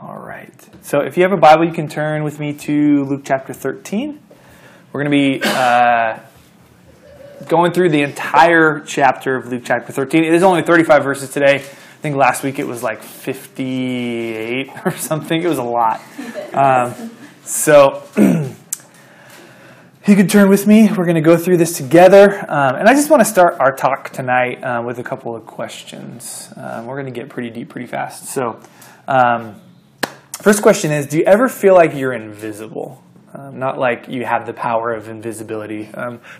All right. So if you have a Bible, you can turn with me to Luke chapter 13. We're going to be going through the entire chapter of Luke chapter 13. It is only 35 verses today. I think last week it was like 58 or something. It was a lot. So you can turn with me. We're going to go through this together. And I just want to start our talk tonight with a couple of questions. We're going to get pretty deep pretty fast. So first question is, do you ever feel like you're invisible? Not like you have the power of invisibility,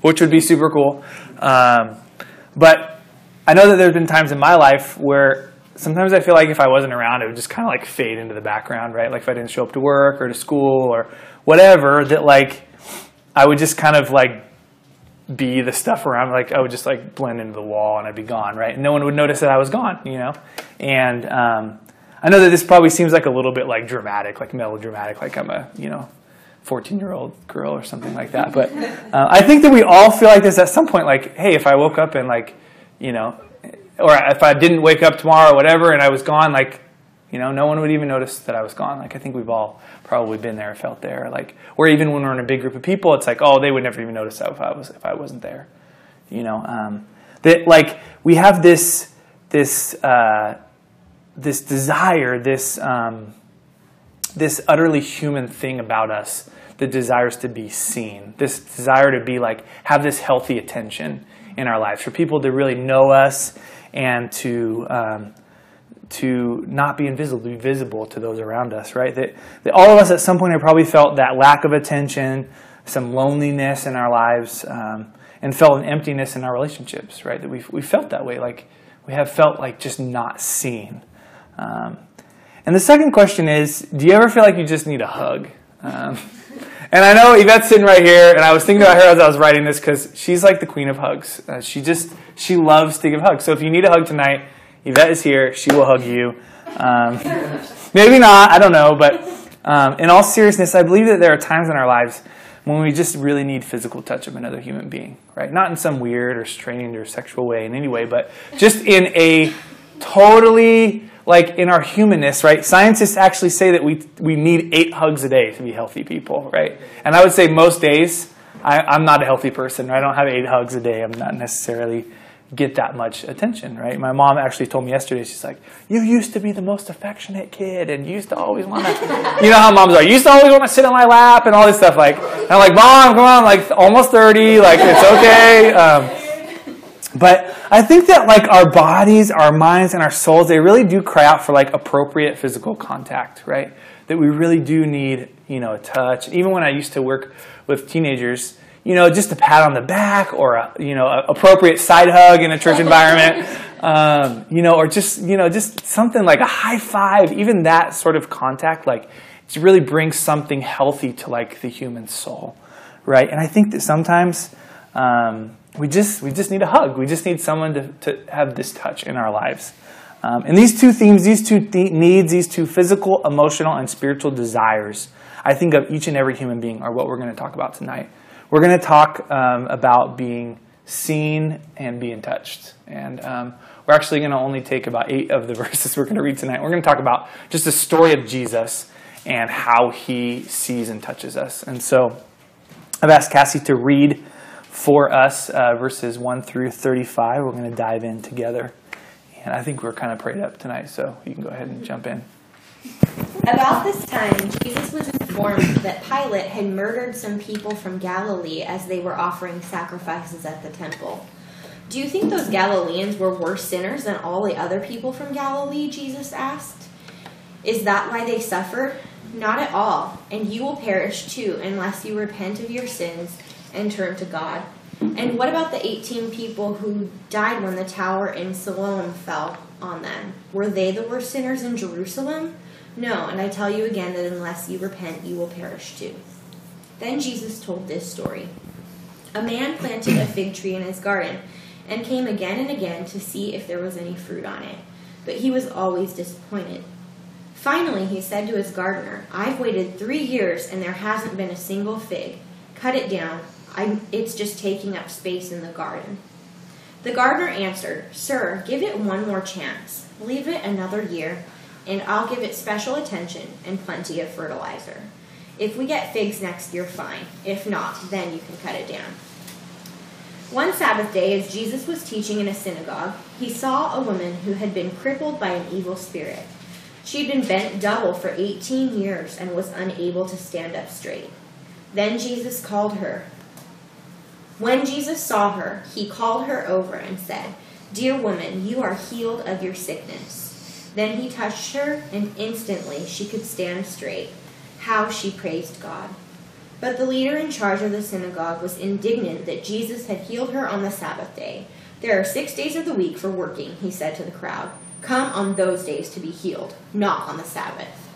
which would be super cool. But I know that there's been times in my life where sometimes I feel like if I wasn't around, it would just kind of like fade into the background, right? Like if I didn't show up to work or to school or whatever, that like I would just kind of like be the stuff around, like I would just like blend into the wall and I'd be gone, right? And no one would notice that I was gone, you know? And I know that this probably seems like a little bit like dramatic, like melodramatic, like I'm a, you know, 14-year-old girl or something like that. But I think that we all feel like this at some point, like, hey, if I woke up and like, you know, or if I didn't wake up tomorrow or whatever and I was gone, like, you know, no one would even notice that I was gone. Like, I think we've all probably been there, felt there. Like, or even when we're in a big group of people, it's like, oh, they would never even notice that if I wasn't there. You know, that like we have this desire, this utterly human thing about us that desires to be seen, this desire to be like, have this healthy attention in our lives, for people to really know us and to not be invisible, to be visible to those around us, right? That all of us at some point have probably felt that lack of attention, some loneliness in our lives, and felt an emptiness in our relationships, right? That we felt that way, like we have felt like just not seen. And the second question is, do you ever feel like you just need a hug? And I know Yvette's sitting right here, and I was thinking about her as I was writing this because she's like the queen of hugs. She loves to give hugs. So if you need a hug tonight, Yvette is here. She will hug you. Maybe not. I don't know. But in all seriousness, I believe that there are times in our lives when we just really need physical touch of another human being, right? Not in some weird or strained or sexual way in any way, but just in a totally, like in our humanness, right? Scientists actually say that we need 8 hugs a day to be healthy people, right? And I would say most days, I'm not a healthy person. Right? I don't have 8 hugs a day. I'm not necessarily get that much attention, right? My mom actually told me yesterday, she's like, you used to be the most affectionate kid and you used to always want to, you know how moms are, you used to always want to sit on my lap and all this stuff. Like, and I'm like, Mom, come on, like almost 30, like it's okay. But I think that like our bodies, our minds, and our souls, they really do cry out for like appropriate physical contact, right? That we really do need, you know, a touch. Even when I used to work with teenagers, you know, just a pat on the back or a, you know, a appropriate side hug in a church environment, you know, or just, you know, just something like a high five, even that sort of contact, like it really brings something healthy to like the human soul, right? And I think that sometimes we just need a hug. We just need someone to have this touch in our lives. And these two themes, these two needs, these two physical, emotional, and spiritual desires, I think of each and every human being are what we're going to talk about tonight. We're going to talk about being seen and being touched. And we're actually going to only take about 8 of the verses we're going to read tonight. We're going to talk about just the story of Jesus and how he sees and touches us. And so I've asked Cassie to read for us verses 1 through 35. We're going to dive in together. And I think we're kind of prayed up tonight, so you can go ahead and jump in. About this time, Jesus was informed that Pilate had murdered some people from Galilee as they were offering sacrifices at the temple. Do you think those Galileans were worse sinners than all the other people from Galilee? Jesus asked. Is that why they suffered? Not at all, and you will perish too unless you repent of your sins and turn to God. And what about the 18 people who died when the tower in Siloam fell on them? Were they the worst sinners in Jerusalem? No, and I tell you again that unless you repent, you will perish too. Then Jesus told this story. A man planted a fig tree in his garden and came again and again to see if there was any fruit on it, but he was always disappointed. Finally, he said to his gardener, I've waited 3 years and there hasn't been a single fig. Cut it down. It's just taking up space in the garden. The gardener answered, Sir, give it one more chance. Leave it another year. and I'll give it special attention and plenty of fertilizer. If we get figs next year, fine. If not, then you can cut it down." One Sabbath day, as Jesus was teaching in a synagogue, he saw a woman who had been crippled by an evil spirit. She had been bent double for 18 years and was unable to stand up straight. Then Jesus called her. When Jesus saw her, he called her over and said, "Dear woman, you are healed of your sickness." Then he touched her, and instantly she could stand straight. How she praised God. But the leader in charge of the synagogue was indignant that Jesus had healed her on the Sabbath day. "There are 6 days of the week for working," he said to the crowd. "Come on those days to be healed, not on the Sabbath."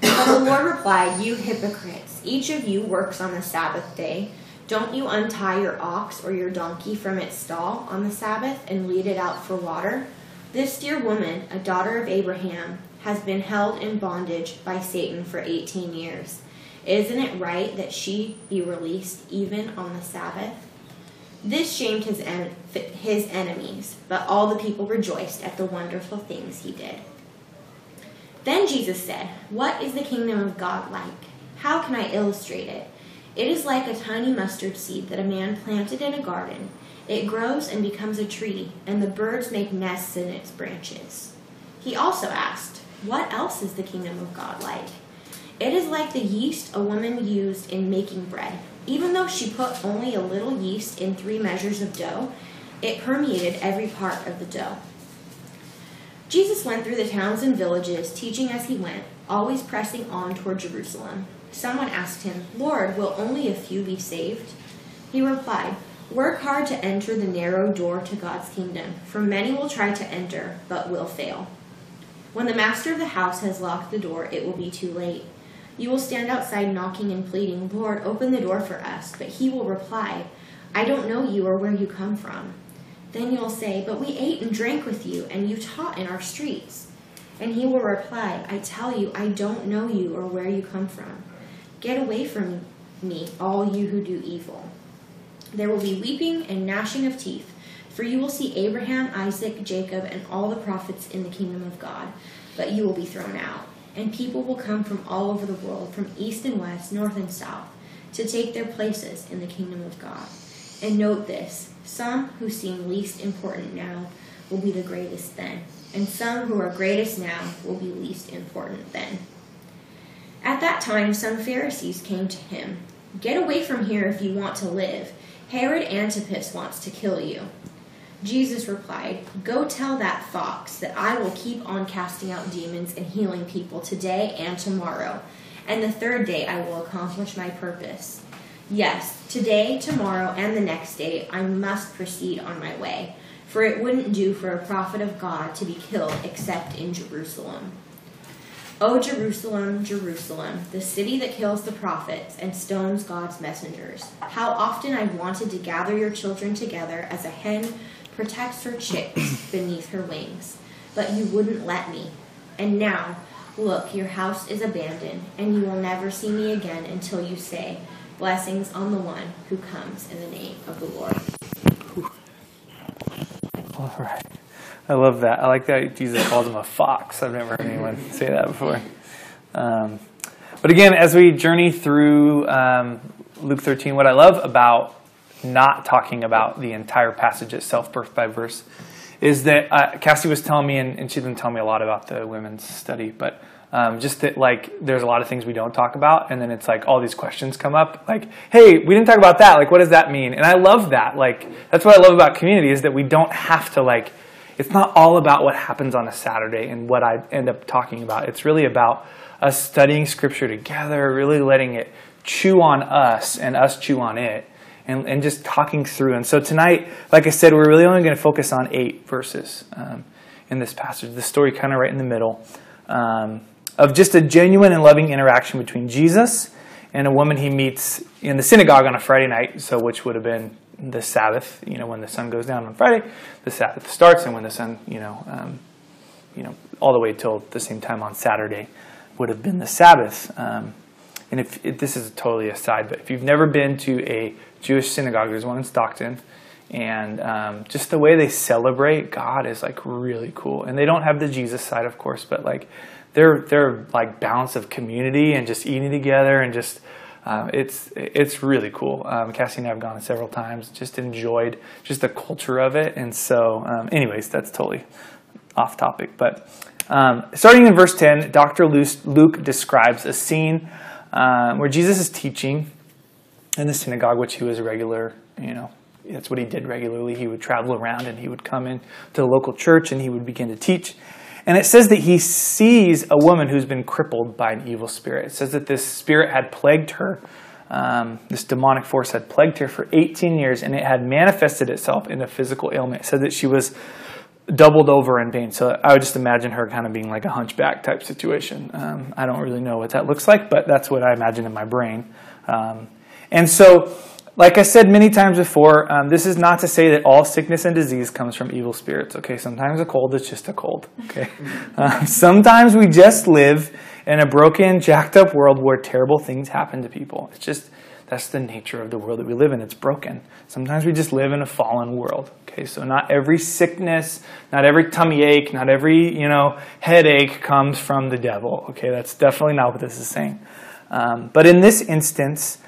But the Lord replied, "You hypocrites, each of you works on the Sabbath day. Don't you untie your ox or your donkey from its stall on the Sabbath and lead it out for water? This dear woman, a daughter of Abraham, has been held in bondage by Satan for 18 years. Isn't it right that she be released even on the Sabbath?" This shamed his enemies, but all the people rejoiced at the wonderful things he did. Then Jesus said, "What is the kingdom of God like? How can I illustrate it? It is like a tiny mustard seed that a man planted in a garden. It grows and becomes a tree, and the birds make nests in its branches." He also asked, "What else is the kingdom of God like? It is like the yeast a woman used in making bread. Even though she put only a little yeast in 3 measures of dough, it permeated every part of the dough." Jesus went through the towns and villages, teaching as he went, always pressing on toward Jerusalem. Someone asked him, "Lord, will only a few be saved?" He replied, "Work hard to enter the narrow door to God's kingdom, for many will try to enter, but will fail. When the master of the house has locked the door, it will be too late. You will stand outside knocking and pleading, 'Lord, open the door for us.' But he will reply, 'I don't know you or where you come from.' Then you will say, 'But we ate and drank with you, and you taught in our streets.' And he will reply, 'I tell you, I don't know you or where you come from. Get away from me, all you who do evil.' There will be weeping and gnashing of teeth, for you will see Abraham, Isaac, Jacob, and all the prophets in the kingdom of God, but you will be thrown out. And people will come from all over the world, from east and west, north and south, to take their places in the kingdom of God. And note this, some who seem least important now will be the greatest then, and some who are greatest now will be least important then." At that time, some Pharisees came to him. "Get away from here if you want to live. Herod Antipas wants to kill you." Jesus replied, "Go tell that fox that I will keep on casting out demons and healing people today and tomorrow, and the third day I will accomplish my purpose. Yes, today, tomorrow, and the next day I must proceed on my way, for it wouldn't do for a prophet of God to be killed except in Jerusalem. O Jerusalem, Jerusalem, the city that kills the prophets and stones God's messengers, how often I've wanted to gather your children together as a hen protects her chicks beneath her wings, but you wouldn't let me. And now, look, your house is abandoned, and you will never see me again until you say, 'Blessings on the one who comes in the name of the Lord.'" All right. I love that. I like that Jesus calls him a fox. I've never heard anyone say that before. But again, as we journey through Luke 13, what I love about not talking about the entire passage itself, verse by verse, is that Cassie was telling me, and she didn't tell me a lot about the women's study, but just that like there's a lot of things we don't talk about, and then it's like all these questions come up, like, "Hey, we didn't talk about that. Like, what does that mean?" And I love that. Like, that's what I love about community, is that we don't have to like. It's not all about what happens on a Saturday and what I end up talking about. It's really about us studying Scripture together, really letting it chew on us and us chew on it, and just talking through. And so tonight, like I said, we're really only going to focus on 8 verses in this passage. The story kind of right in the middle of just a genuine and loving interaction between Jesus and a woman he meets in the synagogue on a Friday night, so which would have been the Sabbath, you know, when the sun goes down on Friday, the Sabbath starts, and when the sun, all the way till the same time on Saturday would have been the Sabbath. And if this is totally aside, but if you've never been to a Jewish synagogue, there's one in Stockton, And just the way they celebrate God is like really cool. And they don't have the Jesus side, of course, but like they're like balance of community and just eating together and just it's really cool. Cassie and I have gone several times, just enjoyed just the culture of it. And so anyways, that's totally off topic. But starting in verse 10, Dr. Luke describes a scene where Jesus is teaching in the synagogue, which he was a regular, you know, that's what he did regularly. He would travel around and he would come in to the local church and he would begin to teach. And it says that he sees a woman who's been crippled by an evil spirit. It says that this spirit had plagued her, this demonic force had plagued her for 18 years, and it had manifested itself in a physical ailment. It said that she was doubled over in pain. So I would just imagine her kind of being like a hunchback type situation. I don't really know what that looks like, but that's what I imagine in my brain. And so, like I said many times before, this is not to say that all sickness and disease comes from evil spirits, okay? Sometimes a cold is just a cold, okay? Sometimes we just live in a broken, jacked up world where terrible things happen to people. It's just, that's the nature of the world that we live in. It's broken. Sometimes we just live in a fallen world, okay? So not every sickness, not every tummy ache, not every, you know, headache comes from the devil, okay? That's definitely not what this is saying. But in this instance,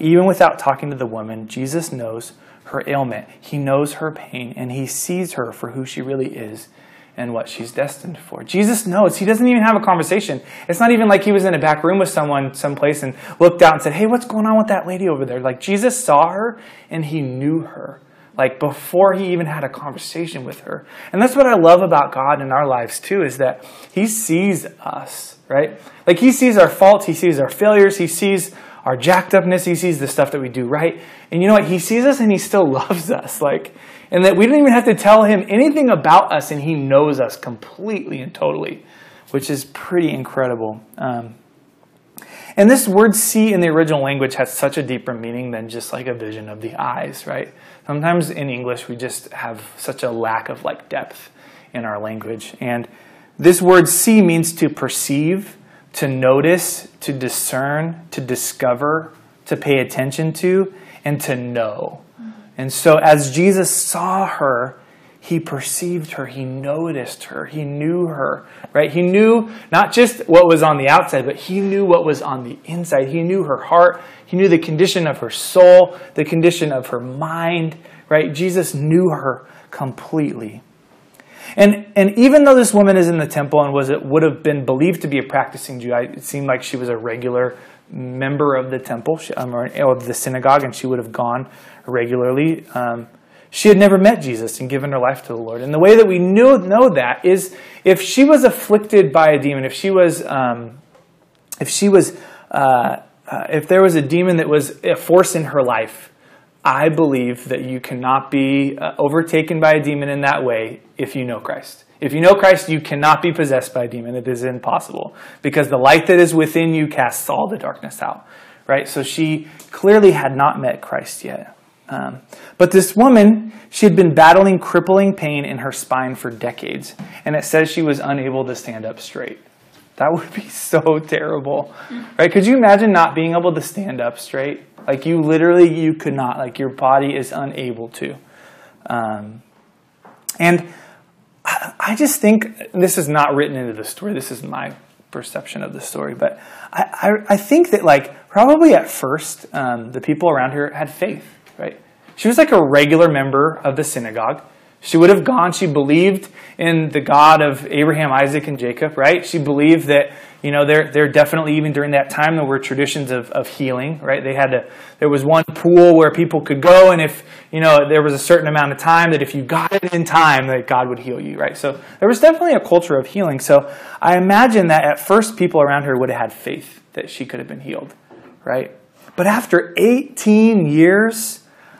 even without talking to the woman, Jesus knows her ailment. He knows her pain, and he sees her for who she really is and what she's destined for. Jesus knows. He doesn't even have a conversation. It's not even like he was in a back room with someone someplace and looked out and said, hey, what's going on with that lady over there? Like, Jesus saw her, and he knew her, like before he even had a conversation with her. And that's what I love about God in our lives too, is that he sees us, right? Like, he sees our faults. He sees our failures. He sees our jacked upness. He sees the stuff that we do right. And you know what? He sees us and he still loves us. Like, and that we don't even have to tell him anything about us, and he knows us completely and totally, which is pretty incredible. And this word see in the original language has such a deeper meaning than just like a vision of the eyes, right? Sometimes in English, we just have such a lack of like depth in our language. And this word see means to perceive, to notice, to discern, to discover, to pay attention to, and to know. And so as Jesus saw her, he perceived her, he noticed her, he knew her, right? He knew not just what was on the outside, but he knew what was on the inside. He knew her heart, he knew the condition of her soul, the condition of her mind, right? Jesus knew her completely. And even though this woman is in the temple and would have been believed to be a practicing Jew, it seemed like she was a regular member of the temple, or of the synagogue, and she would have gone regularly. She had never met Jesus and given her life to the Lord. And the way that we know that is if she was afflicted by a demon, if there was a demon that was a force in her life, I believe that you cannot be overtaken by a demon in that way if you know Christ. If you know Christ, you cannot be possessed by a demon. It is impossible, because the light that is within you casts all the darkness out, right? So she clearly had not met Christ yet. But this woman, she had been battling crippling pain in her spine for decades, and it says she was unable to stand up straight. That would be so terrible, right? Could you imagine not being able to stand up straight? Like, you literally, you could not. Like, your body is unable to. And I just think, this is not written into the story, this is my perception of the story, but I think that, like, probably at first, the people around her had faith, right? She was like a regular member of the synagogue. She would have gone, she believed in the God of Abraham, Isaac, and Jacob, right? She believed that, you know, there definitely, even during that time, there were traditions of healing, right? There was one pool where people could go, and if, you know, there was a certain amount of time that if you got it in time, that God would heal you, right? So there was definitely a culture of healing. So I imagine that at first people around her would have had faith that she could have been healed, right? But after 18 years,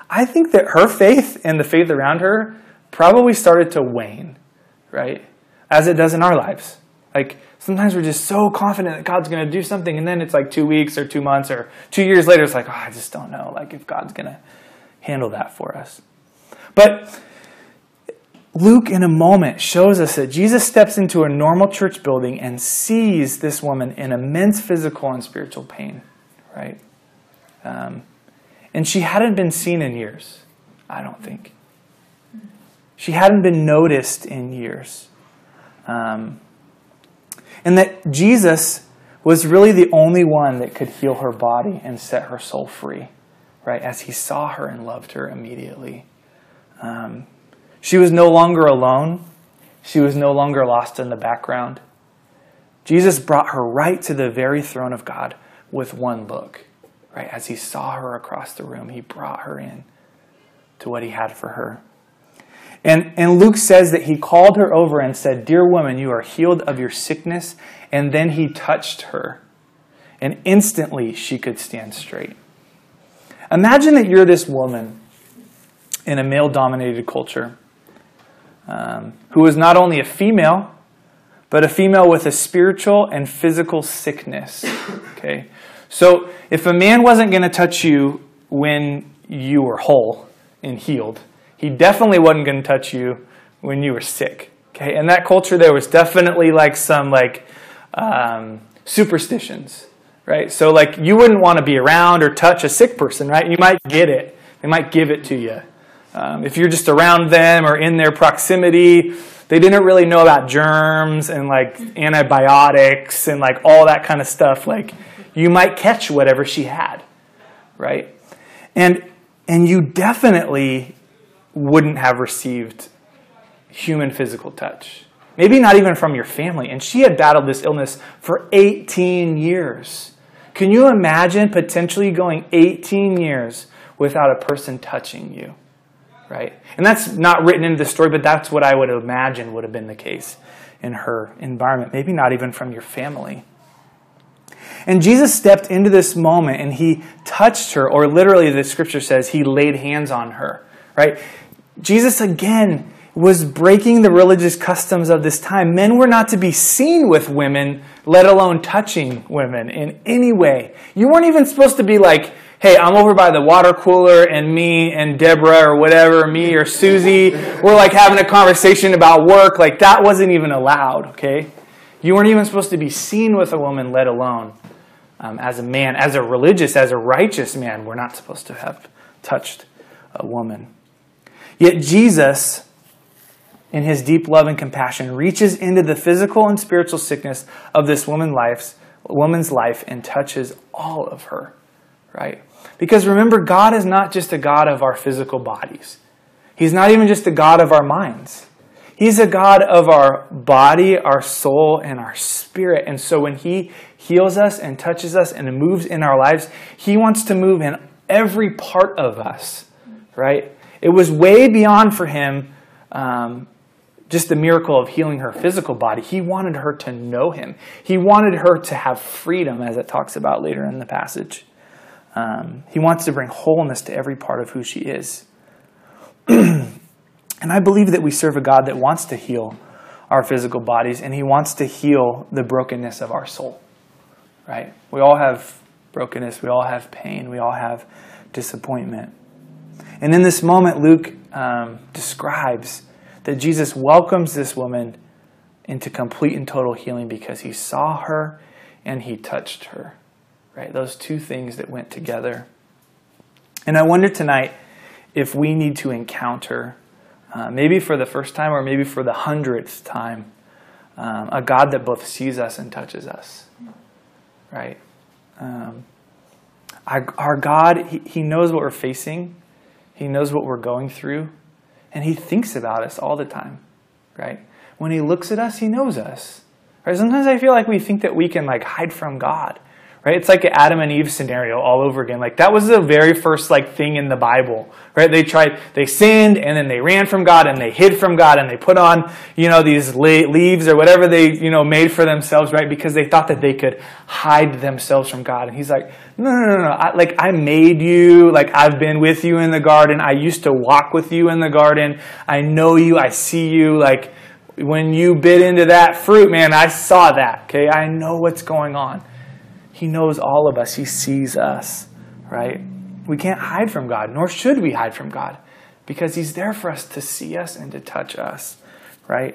I think that her faith and the faith around her probably started to wane, right? As it does in our lives. Like, sometimes we're just so confident that God's going to do something, and then it's like 2 weeks or 2 months or 2 years later, it's like, oh, I just don't know, like, if God's going to handle that for us. But Luke, in a moment, shows us that Jesus steps into a normal church building and sees this woman in immense physical and spiritual pain, right? And she hadn't been seen in years, I don't think. She hadn't been noticed in years. And that Jesus was really the only one that could heal her body and set her soul free, right? As he saw her and loved her immediately. She was no longer alone. She was no longer lost in the background. Jesus brought her right to the very throne of God with one look, right? As he saw her across the room, he brought her in to what he had for her. And Luke says that he called her over and said, "Dear woman, you are healed of your sickness." And then he touched her. And instantly she could stand straight. Imagine that you're this woman in a male-dominated culture who is not only a female, but a female with a spiritual and physical sickness. Okay, so if a man wasn't going to touch you when you were whole and healed, he definitely wasn't going to touch you when you were sick. Okay, in that culture, there was definitely some superstitions, right? So you wouldn't want to be around or touch a sick person, right? You might get it; they might give it to you if you're just around them or in their proximity. They didn't really know about germs and antibiotics and all that kind of stuff. You might catch whatever she had, right? And you definitely wouldn't have received human physical touch. Maybe not even from your family. And she had battled this illness for 18 years. Can you imagine potentially going 18 years without a person touching you, right? And that's not written into the story, but that's what I would imagine would have been the case in her environment. Maybe not even from your family. And Jesus stepped into this moment and he touched her, or literally the scripture says he laid hands on her, right? Jesus, again, was breaking the religious customs of this time. Men were not to be seen with women, let alone touching women in any way. You weren't even supposed to be hey, I'm over by the water cooler, and me and Deborah or whatever, me or Susie, we're having a conversation about work. That wasn't even allowed, okay? You weren't even supposed to be seen with a woman, let alone as a man, as a religious, as a righteous man. We're not supposed to have touched a woman. Yet Jesus, in his deep love and compassion, reaches into the physical and spiritual sickness of this woman's life and touches all of her, right? Because remember, God is not just a God of our physical bodies. He's not even just a God of our minds. He's a God of our body, our soul, and our spirit. And so when he heals us and touches us and moves in our lives, he wants to move in every part of us, right? It was way beyond for him just the miracle of healing her physical body. He wanted her to know him. He wanted her to have freedom, as it talks about later in the passage. He wants to bring wholeness to every part of who she is. And I believe that we serve a God that wants to heal our physical bodies, and he wants to heal the brokenness of our soul, right? We all have brokenness. We all have pain. We all have disappointment. And in this moment, Luke describes that Jesus welcomes this woman into complete and total healing because he saw her and he touched her, right? Those two things that went together. And I wonder tonight if we need to encounter, maybe for the first time or maybe for the 100th time, a God that both sees us and touches us, right? Our God, he knows what we're facing. He knows what we're going through, and he thinks about us all the time, right? When he looks at us, he knows us, right? Sometimes I feel we think that we can hide from God, right? It's like an Adam and Eve scenario all over again. That was the very first thing in the Bible, right? They sinned, and then they ran from God, and they hid from God, and they put on, these leaves or whatever they, made for themselves, right? Because they thought that they could hide themselves from God. And he's no. I made you. I've been with you in the garden. I used to walk with you in the garden. I know you. I see you. When you bit into that fruit, man, I saw that, okay? I know what's going on. He knows all of us. He sees us, right? We can't hide from God, nor should we hide from God, because he's there for us to see us and to touch us, right?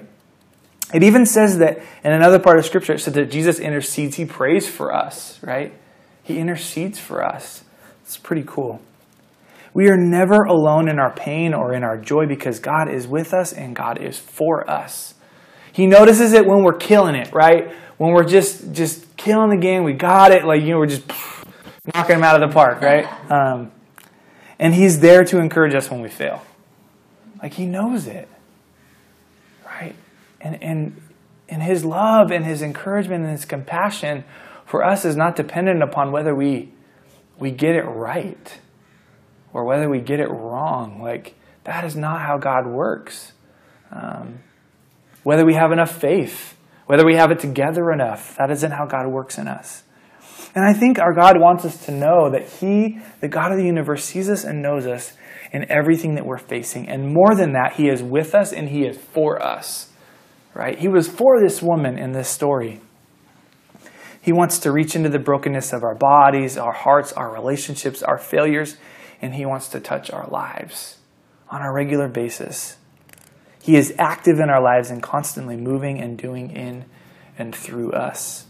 It even says that in another part of Scripture, it said that Jesus intercedes. He prays for us, right? He intercedes for us. It's pretty cool. We are never alone in our pain or in our joy because God is with us and God is for us. He notices it when we're killing it, right? When we're just killing the game, we got it. Like, you know, we're just knocking them out of the park, right? And he's there to encourage us when we fail. Like, he knows it, right? And his love and his encouragement and his compassion for us is not dependent upon whether we get it right or whether we get it wrong. Like, that is not how God works. Whether we have enough faith, whether we have it together enough, that isn't how God works in us. And I think our God wants us to know that He, the God of the universe, sees us and knows us in everything that we're facing. And more than that, He is with us and He is for us, right? He was for this woman in this story. He wants to reach into the brokenness of our bodies, our hearts, our relationships, our failures, and He wants to touch our lives on a regular basis. He is active in our lives and constantly moving and doing in and through us.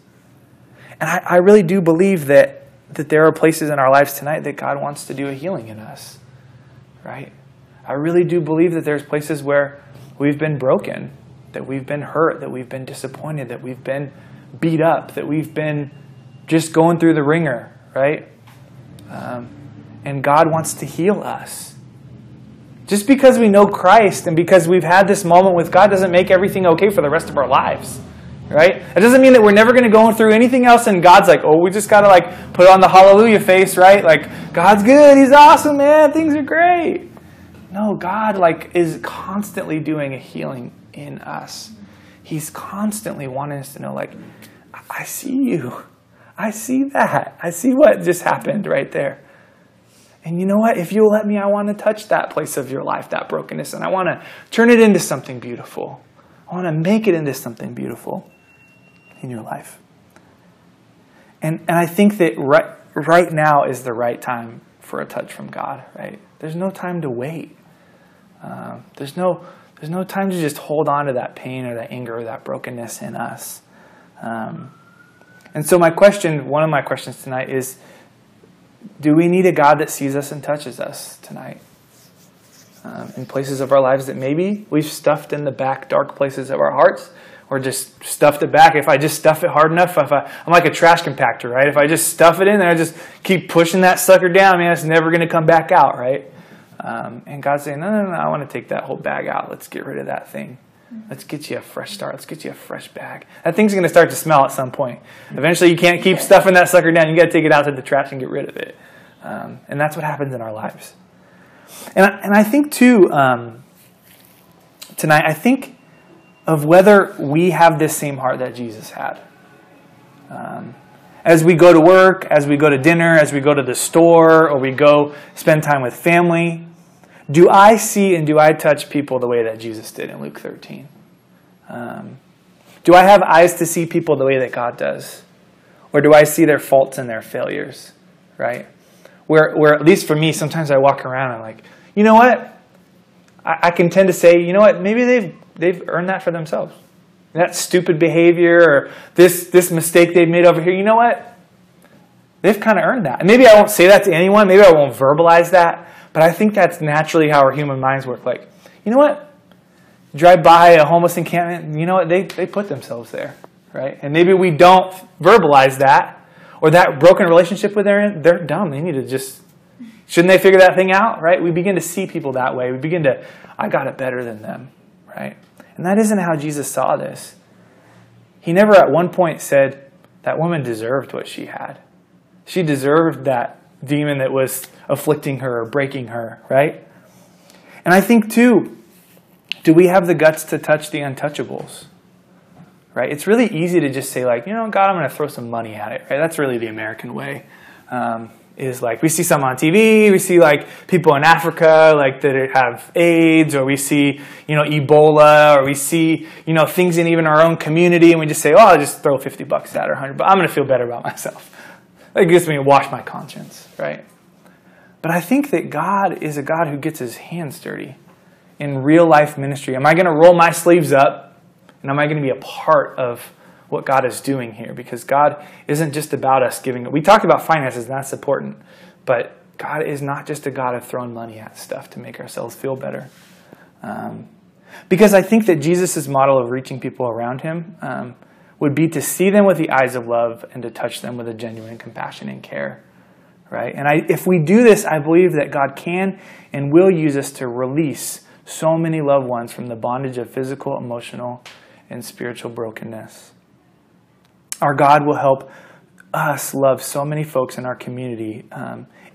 And I really do believe that there are places in our lives tonight that God wants to do a healing in us, right? I really do believe that there's places where we've been broken, that we've been hurt, that we've been disappointed, that we've been beat up, that we've been just going through the ringer, right? And God wants to heal us. Just because we know Christ and because we've had this moment with God doesn't make everything okay for the rest of our lives, right? It doesn't mean that we're never going to go through anything else and God's like, oh, we just got to like put on the hallelujah face, right? Like, God's good. He's awesome, man. Things are great. No, God like is constantly doing a healing in us. He's constantly wanting us to know, like, I see you. I see that. I see what just happened right there. And you know what? If you'll let me, I want to touch that place of your life, that brokenness, and I want to turn it into something beautiful. I want to make it into something beautiful in your life. And I think that right now is the right time for a touch from God, right? There's no time to wait. There's no time to just hold on to that pain or that anger or that brokenness in us. And so one of my questions tonight is, do we need a God that sees us and touches us tonight? In places of our lives that maybe we've stuffed in the back dark places of our hearts, or just stuffed it back. If I just stuff it hard enough, I'm like a trash compactor, right? If I just stuff it in there, I just keep pushing that sucker down, man, it's never going to come back out, right? And God's saying, no, I want to take that whole bag out. Let's get rid of that thing. Let's get you a fresh start. Let's get you a fresh bag. That thing's going to start to smell at some point. Eventually, you can't keep stuffing that sucker down. You've got to take it out to the trash and get rid of it. And that's what happens in our lives. And I think, too, tonight, I think of whether we have this same heart that Jesus had. As we go to work, as we go to dinner, as we go to the store, or we go spend time with family, do I see and do I touch people the way that Jesus did in Luke 13? Do I have eyes to see people the way that God does? Or do I see their faults and their failures, right? Where at least for me, sometimes I walk around and I'm like, you know what? I can tend to say, you know what? Maybe they've earned that for themselves. That stupid behavior or this mistake they've made over here, you know what? They've kind of earned that. And maybe I won't say that to anyone. Maybe I won't verbalize that. But I think that's naturally how our human minds work. Like, you know what? Drive by a homeless encampment, you know what? They put themselves there, right? And maybe we don't verbalize that, or that broken relationship with they're dumb. They need to shouldn't they figure that thing out, right? We begin to see people that way. We begin to, I got it better than them, right? And that isn't how Jesus saw this. He never at one point said, that woman deserved what she had. She deserved that demon that was afflicting her or breaking her, right? And I think, too, do we have the guts to touch the untouchables, right? It's really easy to just say, like, you know, God, I'm going to throw some money at it, right? That's really the American way, is like we see some on TV, we see, like, people in Africa, like, that have AIDS, or we see, you know, Ebola, or we see, you know, things in even our own community, and we just say, oh, I'll just throw $50 at it or $100. I'm going to feel better about myself. That gets me to wash my conscience, right? But I think that God is a God who gets his hands dirty in real life ministry. Am I going to roll my sleeves up? And am I going to be a part of what God is doing here? Because God isn't just about us giving. We talked about finances, and that's important. But God is not just a God of throwing money at stuff to make ourselves feel better. Because I think that Jesus' model of reaching people around him would be to see them with the eyes of love and to touch them with a genuine compassion and care. Right? And if we do this, I believe that God can and will use us to release so many loved ones from the bondage of physical, emotional, and spiritual brokenness. Our God will help us love so many folks in our community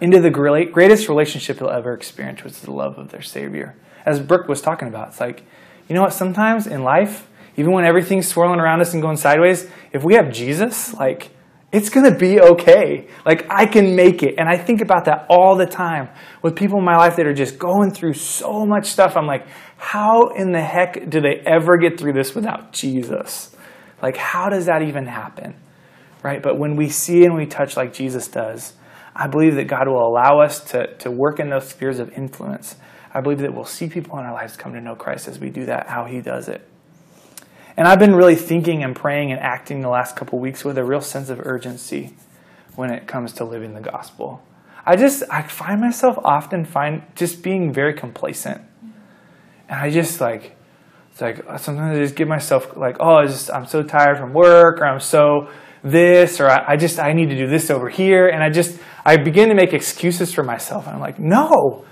into the greatest relationship you'll ever experience, which is the love of their Savior. As Brooke was talking about, it's like, you know what, sometimes in life, even when everything's swirling around us and going sideways, if we have Jesus, like, it's going to be okay. Like, I can make it. And I think about that all the time with people in my life that are just going through so much stuff. I'm like, how in the heck do they ever get through this without Jesus? Like, how does that even happen? Right? But when we see and we touch like Jesus does, I believe that God will allow us to work in those spheres of influence. I believe that we'll see people in our lives come to know Christ as we do that, how he does it. And I've been really thinking and praying and acting the last couple weeks with a real sense of urgency when it comes to living the gospel. I find myself just being very complacent. And sometimes I just give myself like, I'm so tired from work, or I'm so this, or I need to do this over here. And I begin to make excuses for myself. And I'm like, no.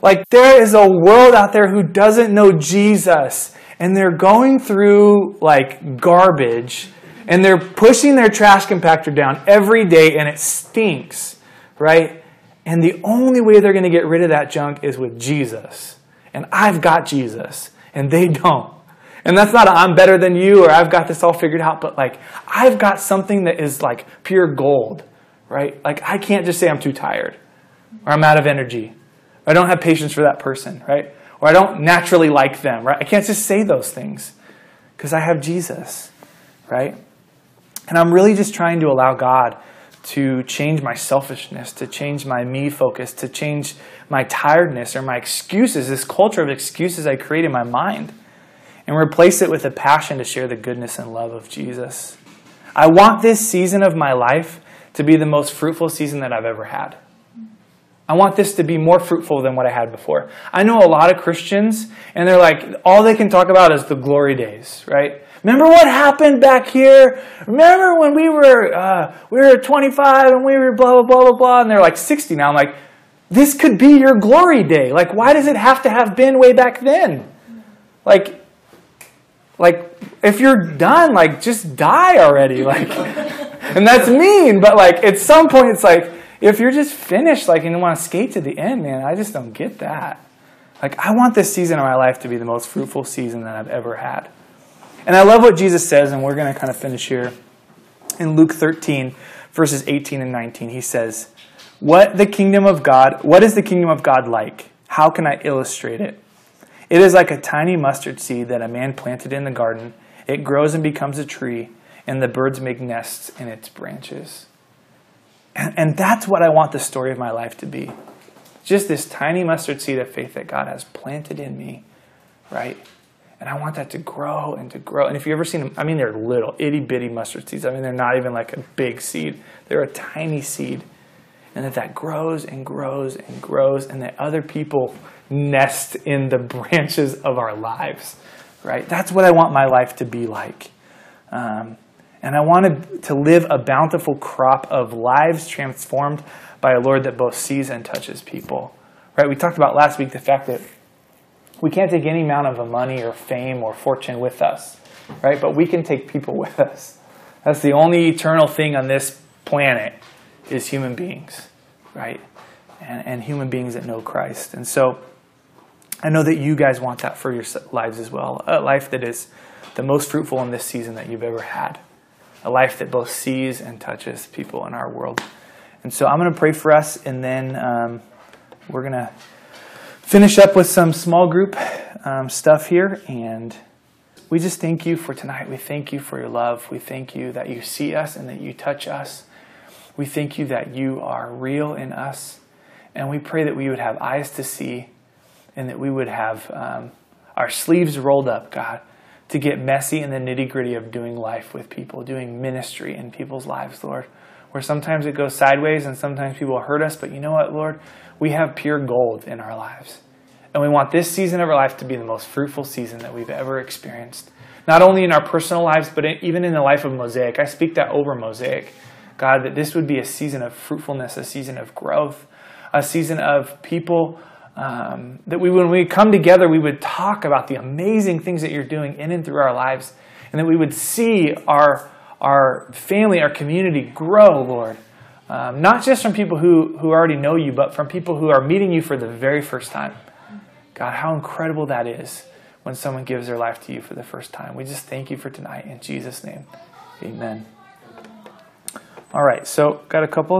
Like, there is a world out there who doesn't know Jesus, and they're going through like garbage, and they're pushing their trash compactor down every day, and it stinks, right? And the only way they're going to get rid of that junk is with Jesus. And I've got Jesus, and they don't. And that's not I'm better than you, or I've got this all figured out, but like, I've got something that is like pure gold, right? Like, I can't just say I'm too tired, or I'm out of energy, or I don't have patience for that person, right? Or I don't naturally like them, right? I can't just say those things because I have Jesus, right? And I'm really just trying to allow God to change my selfishness, to change my me focus, to change my tiredness or my excuses, this culture of excuses I create in my mind, and replace it with a passion to share the goodness and love of Jesus. I want this season of my life to be the most fruitful season that I've ever had. I want this to be more fruitful than what I had before. I know a lot of Christians, and they're like, all they can talk about is the glory days, right? Remember what happened back here? Remember when we were 25 and we were blah, blah, blah, blah, blah, and they're like 60 now. I'm like, this could be your glory day. Like, why does it have to have been way back then? Like if you're done, like, just die already. Like, and that's mean, but like, at some point it's like, if you're just finished, like, and you want to skate to the end, man, I just don't get that. Like, I want this season of my life to be the most fruitful season that I've ever had. And I love what Jesus says, and we're going to kind of finish here. In Luke 13, verses 18 and 19, he says, What is the kingdom of God like? How can I illustrate it? It is like a tiny mustard seed that a man planted in the garden. It grows and becomes a tree, and the birds make nests in its branches. And that's what I want the story of my life to be. Just this tiny mustard seed of faith that God has planted in me, right? And I want that to grow and to grow. And if you've ever seen them, I mean, they're little, itty-bitty mustard seeds. I mean, they're not even like a big seed. They're a tiny seed. And that grows and grows and grows, and that other people nest in the branches of our lives, right? That's what I want my life to be like. And I wanted to live a bountiful crop of lives transformed by a Lord that both sees and touches people. Right? We talked about last week the fact that we can't take any amount of money or fame or fortune with us, right? But we can take people with us. That's the only eternal thing on this planet is human beings, right? And human beings that know Christ. And so I know that you guys want that for your lives as well. A life that is the most fruitful in this season that you've ever had. A life that both sees and touches people in our world. And so I'm going to pray for us, and then we're going to finish up with some small group stuff here. And we just thank you for tonight. We thank you for your love. We thank you that you see us and that you touch us. We thank you that you are real in us. And we pray that we would have eyes to see, and that we would have our sleeves rolled up, God, to get messy in the nitty-gritty of doing life with people, doing ministry in people's lives, Lord. where sometimes it goes sideways and sometimes people hurt us. But you know what, Lord? We have pure gold in our lives. And we want this season of our life to be the most fruitful season that we've ever experienced. Not only in our personal lives, but even in the life of Mosaic. I speak that over Mosaic. God, that this would be a season of fruitfulness, a season of growth, a season of people that when we come together, we would talk about the amazing things that you're doing in and through our lives, and that we would see our family, our community grow, Lord. Not just from people who already know you, but from people who are meeting you for the very first time. God, how incredible that is when someone gives their life to you for the first time. We just thank you for tonight. In Jesus' name, amen. All right, so got a couple